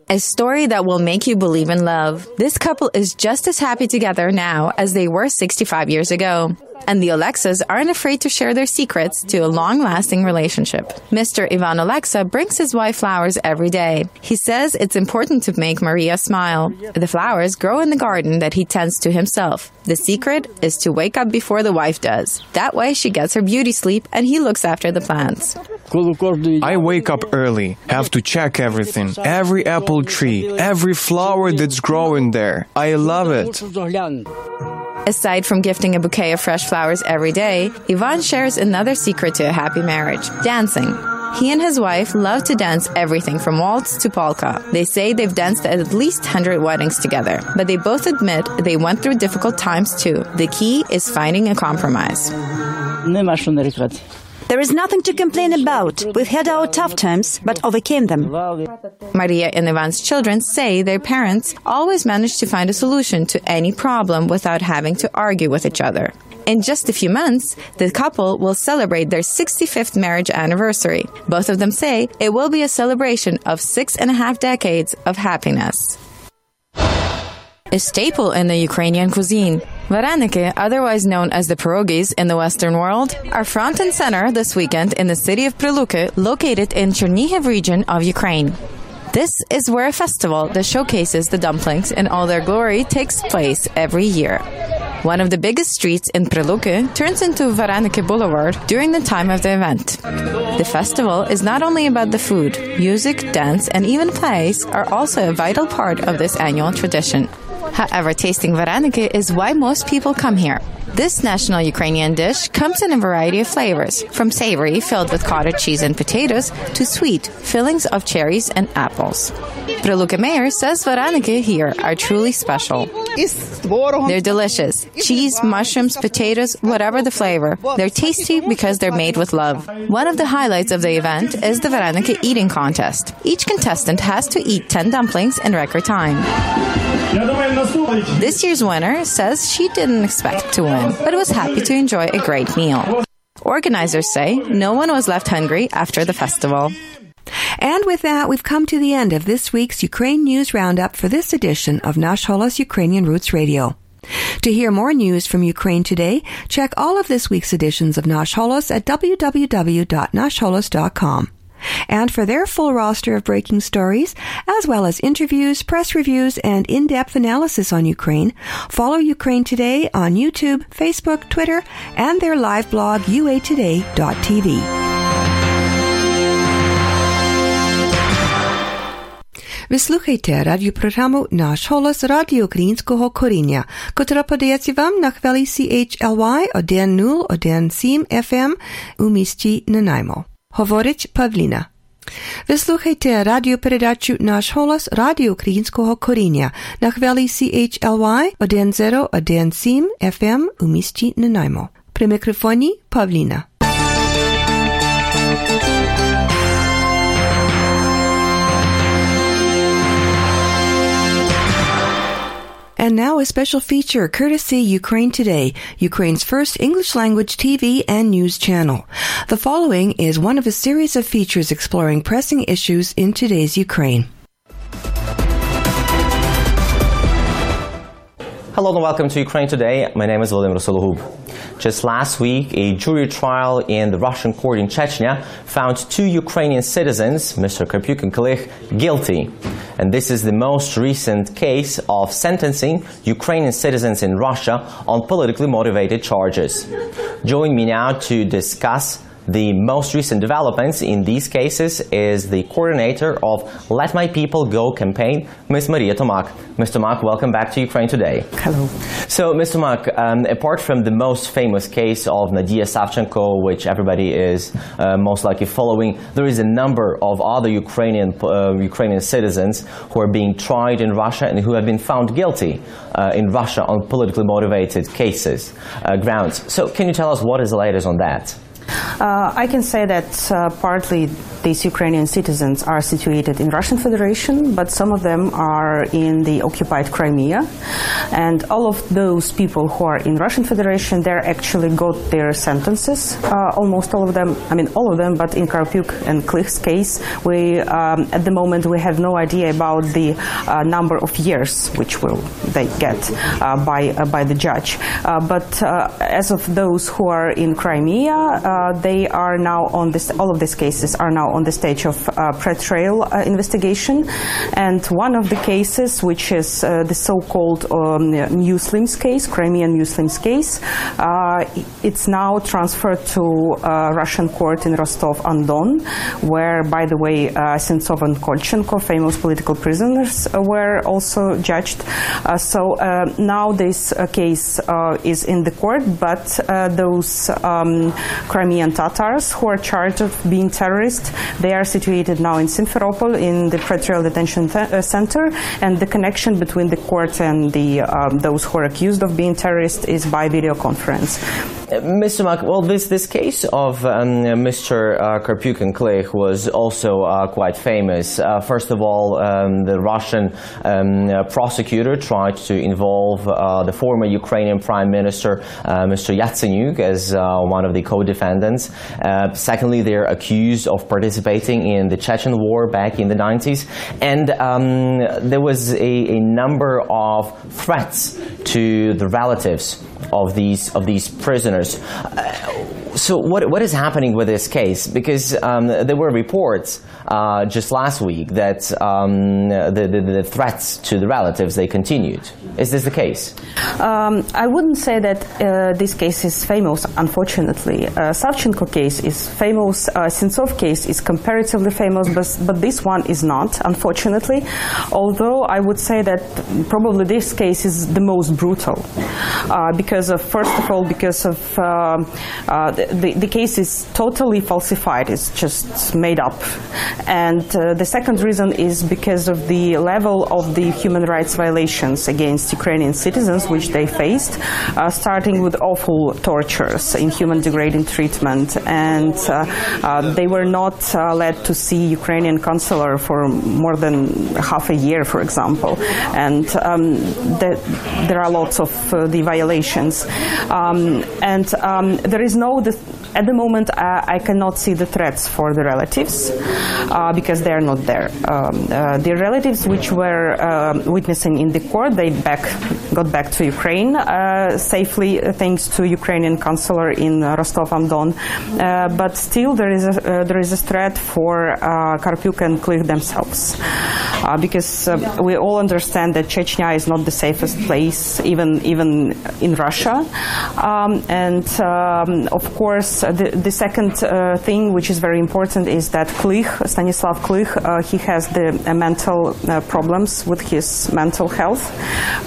A story that will make you believe in love. This couple is just as happy together now as they were sixty-five years ago. And the Oleksas aren't afraid to share their secrets to a long-lasting relationship. Mister Ivan Alexa brings his wife flowers every day. He says it's important to make Maria smile. The flowers grow in the garden that he tends to himself. The secret is to wake up before the wife does. That way she gets her beauty sleep and he looks after the plants. I wake up early, have to check everything, every apple tree, every flower that's growing there. I love it. Aside from gifting a bouquet of fresh flowers every day, Ivan shares another secret to a happy marriage: dancing. He and his wife love to dance everything from waltz to polka. They say they've danced at at least one hundred weddings together, but they both admit they went through difficult times too. The key is finding a compromise. There is nothing to complain about. We've had our tough times, but overcame them. Maria and Ivan's children say their parents always managed to find a solution to any problem without having to argue with each other. In just a few months, the couple will celebrate their sixty-fifth marriage anniversary. Both of them say it will be a celebration of six and a half decades of happiness. A staple in the Ukrainian cuisine. Vareniki, otherwise known as the pierogies in the Western world, are front and center this weekend in the city of Prilupki, located in Chernihiv region of Ukraine. This is where a festival that showcases the dumplings in all their glory takes place every year. One of the biggest streets in Prilupki turns into Vareniki Boulevard during the time of the event. The festival is not only about the food. Music, dance, and even plays are also a vital part of this annual tradition. However, tasting vareniki is why most people come here. This national Ukrainian dish comes in a variety of flavors, from savory, filled with cottage cheese and potatoes, to sweet, fillings of cherries and apples. Prilupki mayor says vareniki here are truly special. They're delicious. Cheese, mushrooms, potatoes, whatever the flavor. They're tasty because they're made with love. One of the highlights of the event is the vareniki eating contest. Each contestant has to eat ten dumplings in record time. This year's winner says she didn't expect to win, but was happy to enjoy a great meal. Organizers say no one was left hungry after the festival. And with that, we've come to the end of this week's Ukraine News Roundup for this edition of Nash Holos Ukrainian Roots Radio. To hear more news from Ukraine today, check all of this week's editions of Nash Holos at w w w dot nash holos dot com. And for their full roster of breaking stories, as well as interviews, press reviews, and in-depth analysis on Ukraine, follow Ukraine Today on YouTube, Facebook, Twitter, and their live blog, u a today dot t v. Вислухайте радіопрограму «Наш Холос» радіо українського коріння, котра подається вам на хвилі сі ейч ел вай сто сім еф ем у місті Нанаймо. Говорить Павліна. Вислухайте радіопередачу «Наш Холос» радіо українського коріння на хвилі сі ейч ел вай сто сім еф ем у місті Нанаймо. При мікрофоні Павліна. And now a special feature courtesy Ukraine Today, Ukraine's first English-language T V and news channel. The following is one of a series of features exploring pressing issues in today's Ukraine. Hello and welcome to Ukraine Today. My name is Volodymyr Solohub. Just last week, a jury trial in the Russian court in Chechnya found two Ukrainian citizens, Mister Karpuk and Kalich, guilty. And this is the most recent case of sentencing Ukrainian citizens in Russia on politically motivated charges. Join me now to discuss the most recent developments in these cases is the coordinator of Let My People Go campaign, Miz Maria Tomak. Miz Tomak, welcome back to Ukraine Today. Hello. So, Miz Tomak, um, apart from the most famous case of Nadia Savchenko, which everybody is uh, most likely following, there is a number of other Ukrainian uh, Ukrainian citizens who are being tried in Russia and who have been found guilty uh, in Russia on politically motivated cases, uh, grounds. So, can you tell us what is the latest on that? Uh, I can say that uh, partly these Ukrainian citizens are situated in Russian Federation, but some of them are in the occupied Crimea. And all of those people who are in Russian Federation, they actually got their sentences, uh, almost all of them, I mean all of them, but in Karpuk and Klich's case, we um, at the moment we have no idea about the uh, number of years which will they get uh, by, uh, by the judge. Uh, but uh, as of those who are in Crimea, uh, Uh, they are now on this, all of these cases are now on the stage of uh, pre-trial uh, investigation. And one of the cases, which is uh, the so-called um, Muslims case, Crimean Muslims case, uh, it's now transferred to uh, Russian court in Rostov-on-Don, where, by the way, uh, Sentsov and Kolchenko, famous political prisoners, uh, were also judged. Uh, so uh, now this uh, case uh, is in the court, but uh, those um, Crimean and Tatars who are charged of being terrorists, they are situated now in Simferopol in the pretrial detention th- uh, center, and the connection between the court and the um, those who are accused of being terrorists is by video conference. Uh, Mister Mack, well, this, this case of um, Mister Uh, Karpuk and Klich was also uh, quite famous. Uh, first of all, um, the Russian um, uh, prosecutor tried to involve uh, the former Ukrainian Prime Minister, uh, Mister Yatsenyuk, as uh, one of the co-defendants. Uh, secondly, they're accused of participating in the Chechen war back in the nineties. And um, there was a, a number of threats to the relatives of these of these prisoners. Uh, so what what is happening with this case? Because um, there were reports uh, just last week that um, the, the, the threats to the relatives, they continued. Is this the case? Um, I wouldn't say that uh, this case is famous, unfortunately. Uh, Savchenko case is famous, uh, Sentsov case is comparatively famous, but, but this one is not, unfortunately. Although I would say that probably this case is the most brutal. Uh, because Because of, first of all, because of uh, uh, the, the case is totally falsified, it's just made up. And uh, the second reason is because of the level of the human rights violations against Ukrainian citizens, which they faced, uh, starting with awful tortures, inhuman degrading treatment. And uh, uh, they were not uh, let to see Ukrainian consular for more than half a year, for example. And um, the, there are lots of uh, the violations. Um, and um, there is no, th- at the moment, uh, I cannot see the threats for the relatives uh, because they are not there. Um, uh, the relatives which were uh, witnessing in the court, they back got back to Ukraine uh, safely uh, thanks to Ukrainian consular in uh, Rostov-on-Don. Uh, but still, there is a, uh, there is a threat for uh, Karpuk and Klich themselves. uh, because uh, yeah. we all understand that Chechnya is not the safest place, even even in Russia. Um, and um, of course, the, the second uh, thing, which is very important, is that Klich, Stanislav Klich, uh, he has the uh, mental uh, problems with his mental health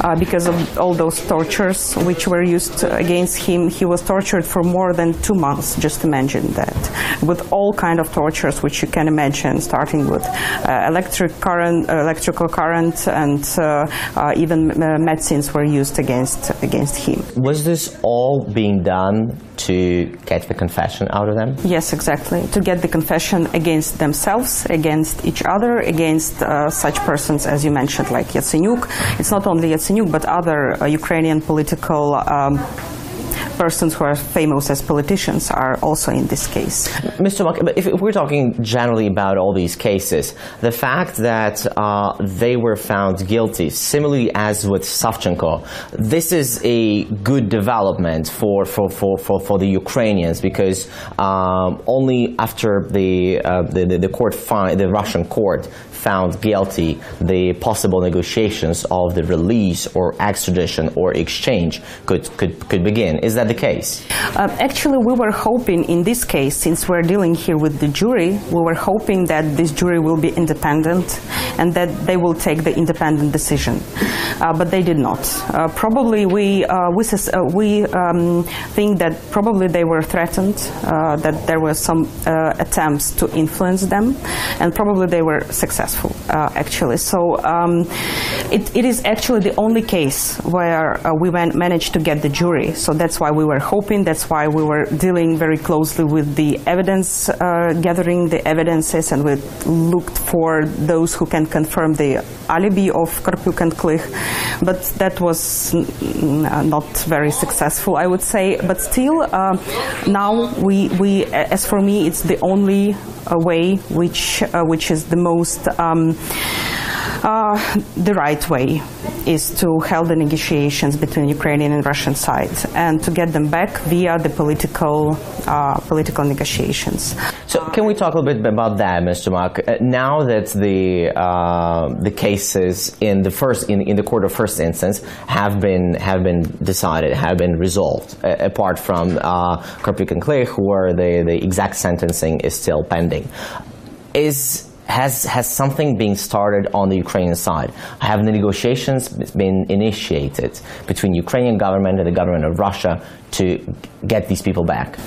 uh, because of all those tortures which were used against him. He was tortured for more than two months, just imagine that, with all kind of tortures which you can imagine, starting with uh, electric current, uh, electrical current, and uh, uh, even uh, medicines were used against against him. Was this all being done to get the confession out of them? Yes, exactly. To get the confession against themselves, against each other, against uh, such persons as you mentioned, like Yatsenyuk. It's not only Yatsenyuk, but other uh, Ukrainian political um, persons who are famous as politicians are also in this case. Mister Mock, but if, if we're talking generally about all these cases, the fact that uh, they were found guilty, similarly as with Savchenko, this is a good development for, for, for, for, for the Ukrainians, because um, only after the, uh, the, the, the court find, the Russian court found guilty, the possible negotiations of the release or extradition or exchange could, could, could begin. Is that the case? Uh, actually, we were hoping in this case, since we're dealing here with the jury, we were hoping that this jury will be independent and that they will take the independent decision. Uh, but they did not. Uh, probably we, uh, we, uh, we um, think that probably they were threatened, uh, that there were some uh, attempts to influence them, and probably they were successful, uh, actually. So um, it, it is actually the only case where uh, we man managed to get the jury. So that's why we were hoping, that's why we were dealing very closely with the evidence, uh, gathering the evidences, and we looked for those who can confirm the alibi of Karpuk and Klich. But that was not very successful, I would say. But still, uh, now we, we, as for me, it's the only uh, way which, uh, which is the most, um, uh, the right way, is to held the negotiations between Ukrainian and Russian sides, and to get them back via the political uh, political negotiations. So, can we talk a little bit about that, Mister Mark? Uh, now that the uh, the cases in the first in, in the court of first instance have been have been decided, have been resolved, uh, apart from uh, Karpuk and Klich, where the the exact sentencing is still pending, is. Has, has something been started on the Ukrainian side? Have the negotiations been initiated between Ukrainian government and the government of Russia to get these people back?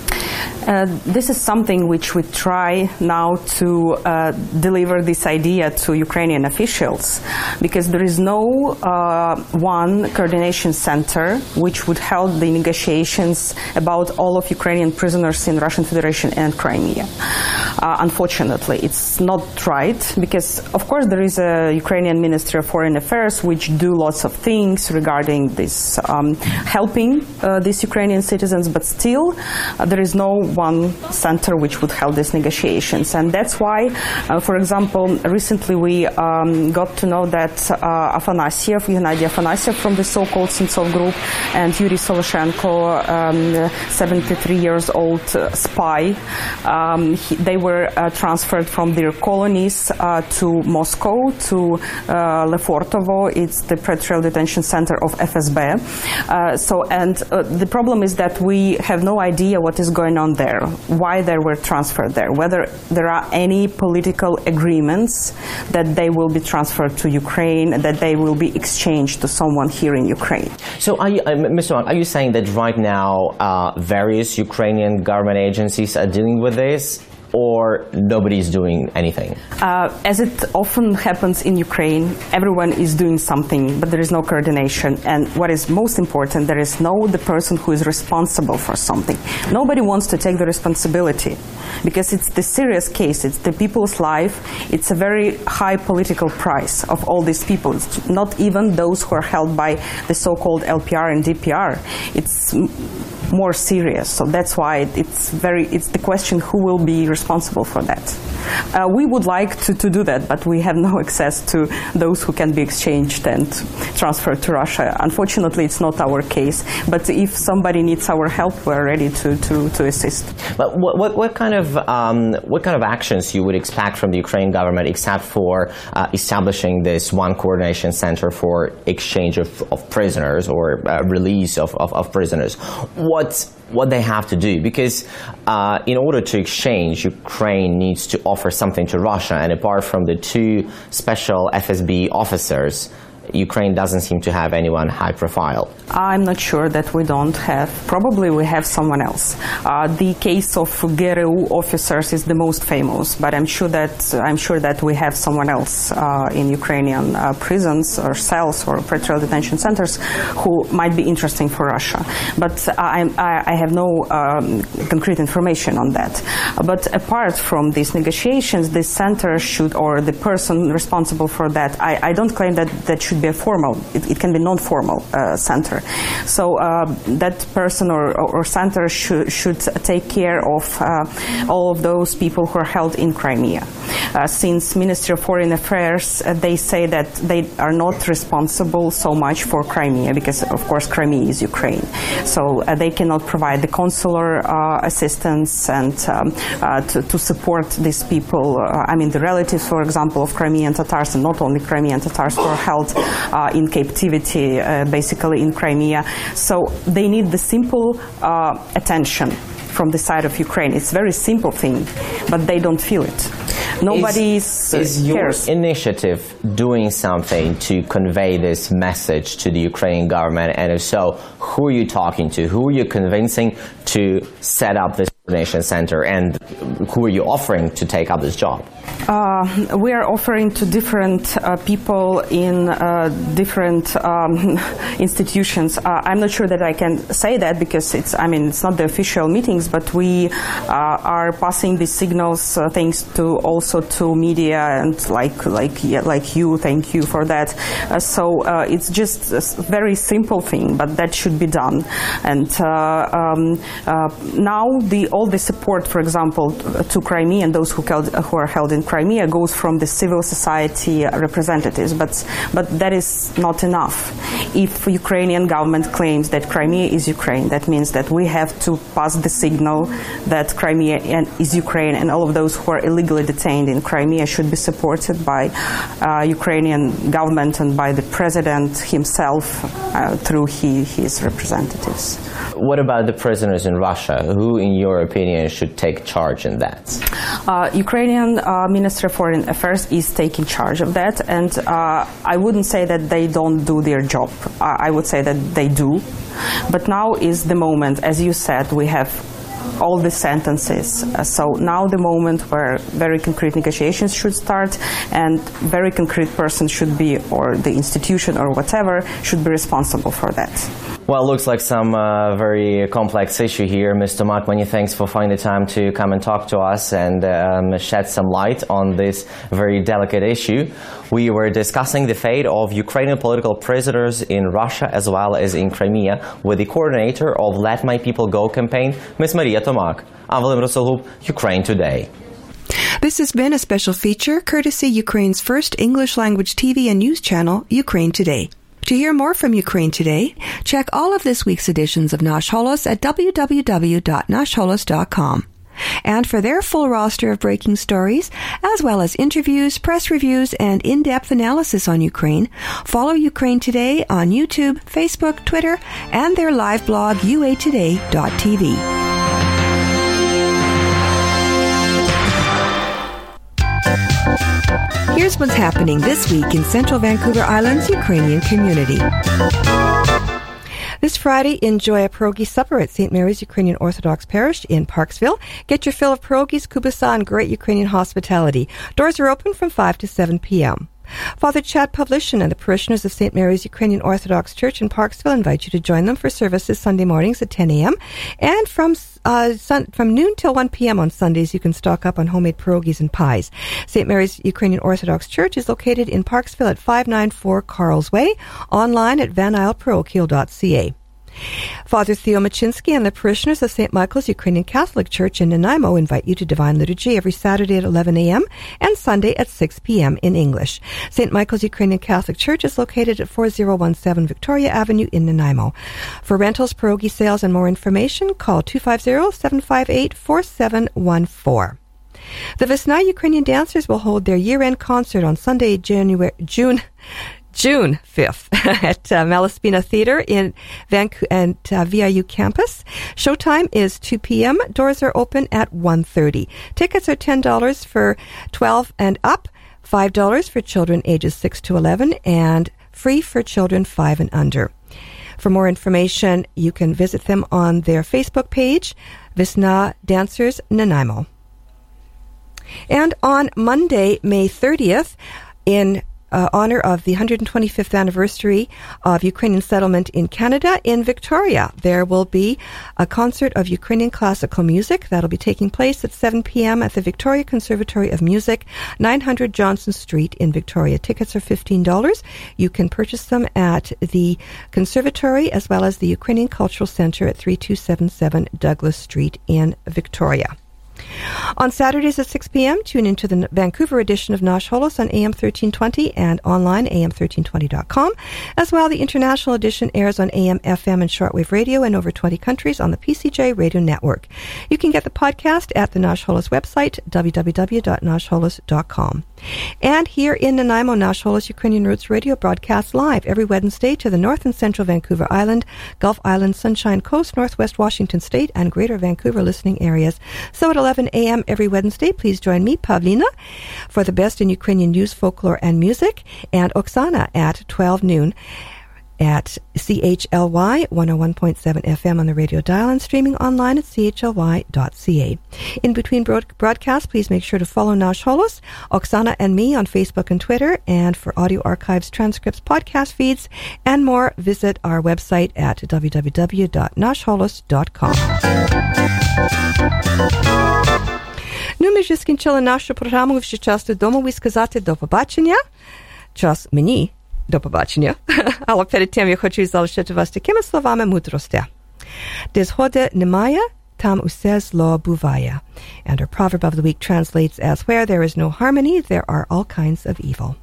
Uh, this is something which we try now to uh, deliver this idea to Ukrainian officials, because there is no uh, one coordination center which would hold the negotiations about all of Ukrainian prisoners in Russian Federation and Crimea. Uh, unfortunately, it's not right, because of course there is a Ukrainian Ministry of Foreign Affairs which do lots of things regarding this, um, helping uh, these Ukrainian citizens, but still uh, there is no one center which would help these negotiations. And that's why, uh, for example, recently we um, got to know that uh, Afanasyev, Gennady Afanasyev from the so-called Sentsov group, and Yuri Soloshenko, um, seventy-three years old uh, spy, um, he, they were uh, transferred from their colonies uh, to Moscow, to uh, Lefortovo, it's the pretrial detention center of F S B. Uh, so, and uh, the problem is that we have no idea what is going on there, why they were transferred there, whether there are any political agreements that they will be transferred to Ukraine, that they will be exchanged to someone here in Ukraine. So, are you, uh, Mister Mock, are you saying that right now uh, various Ukrainian government agencies are dealing with this, or nobody's doing anything? Uh, as it often happens in Ukraine, everyone is doing something, but there is no coordination. And what is most important, there is no the person who is responsible for something. Nobody wants to take the responsibility, because it's the serious case, it's the people's life, it's a very high political price of all these people. It's not even those who are held by the so-called L P R and D P R. It's more serious, so that's why it's very, it's the question who will be responsible for that. Uh, we would like to, to do that, but we have no access to those who can be exchanged and transferred to Russia. Unfortunately, it's not our case. But if somebody needs our help, we're ready to, to, to assist. But what, what, what, kind of, um, what kind of actions you would expect from the Ukrainian government, except for uh, establishing this one coordination center for exchange of, of prisoners or uh, release of, of, of prisoners? What what they have to do, because uh, in order to exchange, Ukraine needs to offer something to Russia, and apart from the two special F S B officers, Ukraine doesn't seem to have anyone high profile. I'm not sure that we don't have. Probably we have someone else. Uh, the case of G R U officers is the most famous, but I'm sure that I'm sure that we have someone else uh, in Ukrainian uh, prisons or cells or pretrial detention centers who might be interesting for Russia. But I, I, I have no um, concrete information on that. But apart from these negotiations, this center should, or the person responsible for that, I, I don't claim that that should be a formal, it, it can be non-formal uh, center. So uh, that person or, or center sh should take care of uh, all of those people who are held in Crimea. Uh, since Ministry of Foreign Affairs, uh, they say that they are not responsible so much for Crimea, because of course Crimea is Ukraine. So uh, they cannot provide the consular uh, assistance and um, uh, to, to support these people. Uh, I mean the relatives, for example, of Crimean Tatars, and not only Crimean Tatars who are held Uh, in captivity, uh, basically in Crimea. So they need the simple uh, attention from the side of Ukraine. It's a very simple thing, but they don't feel it. Nobody is, is your initiative doing something to convey this message to the Ukrainian government? And if so, who are you talking to? Who are you convincing to set up this coordination center? And who are you offering to take up this job? Uh, we are offering to different uh, people in uh, different um, institutions. Uh, I'm not sure that I can say that, because it's, I mean, it's not the official meetings, but we uh, are passing these signals, uh, thanks to also to media and like like yeah, like you. Thank you for that. Uh, so uh, it's just a very simple thing, but that should be done. And uh, um, uh, now the all the support, for example, to Crimea and those who held, who are held in Crimea, goes from the civil society representatives, but but that is not enough. If Ukrainian government claims that Crimea is Ukraine, that means that we have to pass the signal that Crimea is Ukraine, and all of those who are illegally detained in Crimea should be supported by uh, Ukrainian government and by the president himself uh, through he, his representatives. What about the prisoners in Russia? Who, in your opinion, should take charge in that? Uh, Ukrainian uh, Ministry of Foreign Affairs is taking charge of that, and uh, I wouldn't say that they don't do their job. Uh, I would say that they do, but now is the moment, as you said, we have all the sentences. Uh, so now the moment where very concrete negotiations should start, and very concrete person should be, or the institution or whatever, should be responsible for that. Well, it looks like some uh, very complex issue here. Miz Tomak, many thanks for finding the time to come and talk to us and um, shed some light on this very delicate issue. We were discussing the fate of Ukrainian political prisoners in Russia as well as in Crimea with the coordinator of Let My People Go campaign, Miz Maria Tomak. I'm Volodymyr Solohub, Ukraine Today. This has been a special feature courtesy Ukraine's first English-language T V and news channel, Ukraine Today. To hear more from Ukraine Today, check all of this week's editions of Nash Holos at w w w dot nash holos dot com. And for their full roster of breaking stories, as well as interviews, press reviews, and in-depth analysis on Ukraine, follow Ukraine Today on YouTube, Facebook, Twitter, and their live blog, u a today dot t v. Here's what's happening this week in Central Vancouver Island's Ukrainian community. This Friday, enjoy a pierogi supper at Saint Mary's Ukrainian Orthodox Parish in Parksville. Get your fill of pierogies, kubasa, and great Ukrainian hospitality. Doors are open from five to seven p m Father Chad Pavlishin and the parishioners of Saint Mary's Ukrainian Orthodox Church in Parksville invite you to join them for services Sunday mornings at ten a m and from uh, sun, from noon till one p m on Sundays. You can stock up on homemade pierogies and pies. Saint Mary's Ukrainian Orthodox Church is located in Parksville at five ninety-four Carl's Way, online at van isle parochial dot c a. Father Theo Machinsky and the parishioners of Saint Michael's Ukrainian Catholic Church in Nanaimo invite you to Divine Liturgy every Saturday at eleven a.m. and Sunday at six p.m. in English. Saint Michael's Ukrainian Catholic Church is located at four oh one seven Victoria Avenue in Nanaimo. For rentals, pierogi sales, and more information, call two five zero, seven five eight, four seven one four. The Visna Ukrainian Dancers will hold their year-end concert on Sunday, January, June... June fifth at uh, Malaspina Theatre in Vancouver and uh, V I U Campus. Showtime is two p.m. Doors are open at one thirty. Tickets are ten dollars for twelve and up, five dollars for children ages six to eleven, and free for children five and under. For more information, you can visit them on their Facebook page, Visna Dancers Nanaimo. And on Monday, May thirtieth, in Uh, honor of the one hundred twenty-fifth anniversary of Ukrainian settlement in Canada in Victoria. There will be a concert of Ukrainian classical music that'll be taking place at seven p.m. at the Victoria Conservatory of Music, nine hundred Johnson Street in Victoria. Tickets are fifteen dollars. You can purchase them at the Conservatory as well as the Ukrainian Cultural Center at thirty-two seventy-seven Douglas Street in Victoria. On Saturdays at six p.m., tune into the Vancouver edition of Nash Holos on A M thirteen twenty and online a m thirteen twenty dot com. As well, the international edition airs on A M, F M, and shortwave radio in over twenty countries on the P C J radio network. You can get the podcast at the Nash Holos website, w w w dot nash holos dot com. And here in Nanaimo, Nash Holos Ukrainian Roots Radio broadcasts live every Wednesday to the north and central Vancouver Island, Gulf Island, Sunshine Coast, Northwest Washington State, and Greater Vancouver listening areas. So at eleven a.m. every Wednesday, please join me, Pavlina, for the best in Ukrainian news, folklore, and music, and Oksana at twelve noon at C H L Y one oh one point seven F M on the radio dial and streaming online at c h l y dot c a. In between broad- broadcasts, please make sure to follow Nash Holos, Oksana, and me on Facebook and Twitter. And for audio archives, transcripts, podcast feeds, and more, visit our website at w w w dot nash holos dot com. Ну, ми вже скінчили нашу програму. Ви вже час додому. І сказати до побачення. Час мені. До побачення. Але перед тим я хочу залишити вас такими словами мудрості. Де згоди немає, там усе зло буває. And our proverb of the week translates as, where there is no harmony, there are all kinds of evil.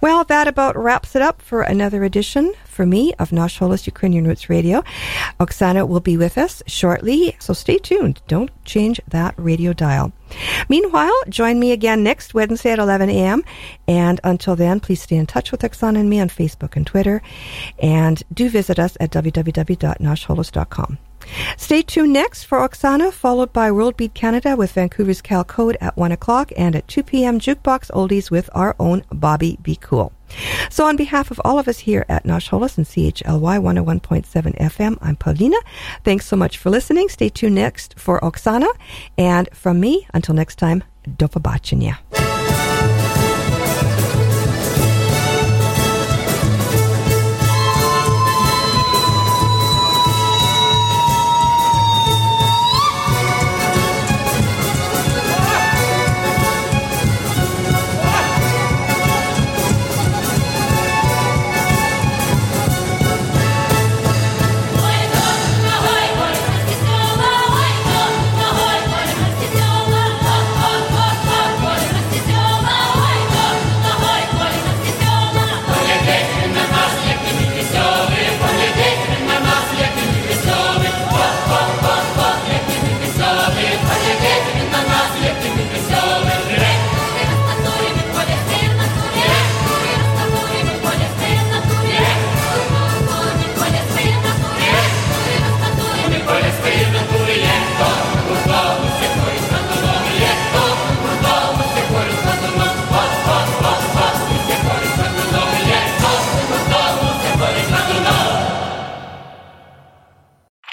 Well, that about wraps it up for another edition, for me, of Nash Holos Ukrainian Roots Radio. Oksana will be with us shortly, so stay tuned. Don't change that radio dial. Meanwhile, join me again next Wednesday at eleven a.m. And until then, please stay in touch with Oksana and me on Facebook and Twitter. And do visit us at w w w dot nash holos dot com. Stay tuned next for Oksana, followed by World Beat Canada with Vancouver's Cal Code at one o'clock, and at two p.m. Jukebox Oldies with our own Bobby Be Cool. So on behalf of all of us here at Nash Holos and C H L Y one oh one point seven F M, I'm Pavlina. Thanks so much for listening. Stay tuned next for Oksana. And from me, until next time, до побачення.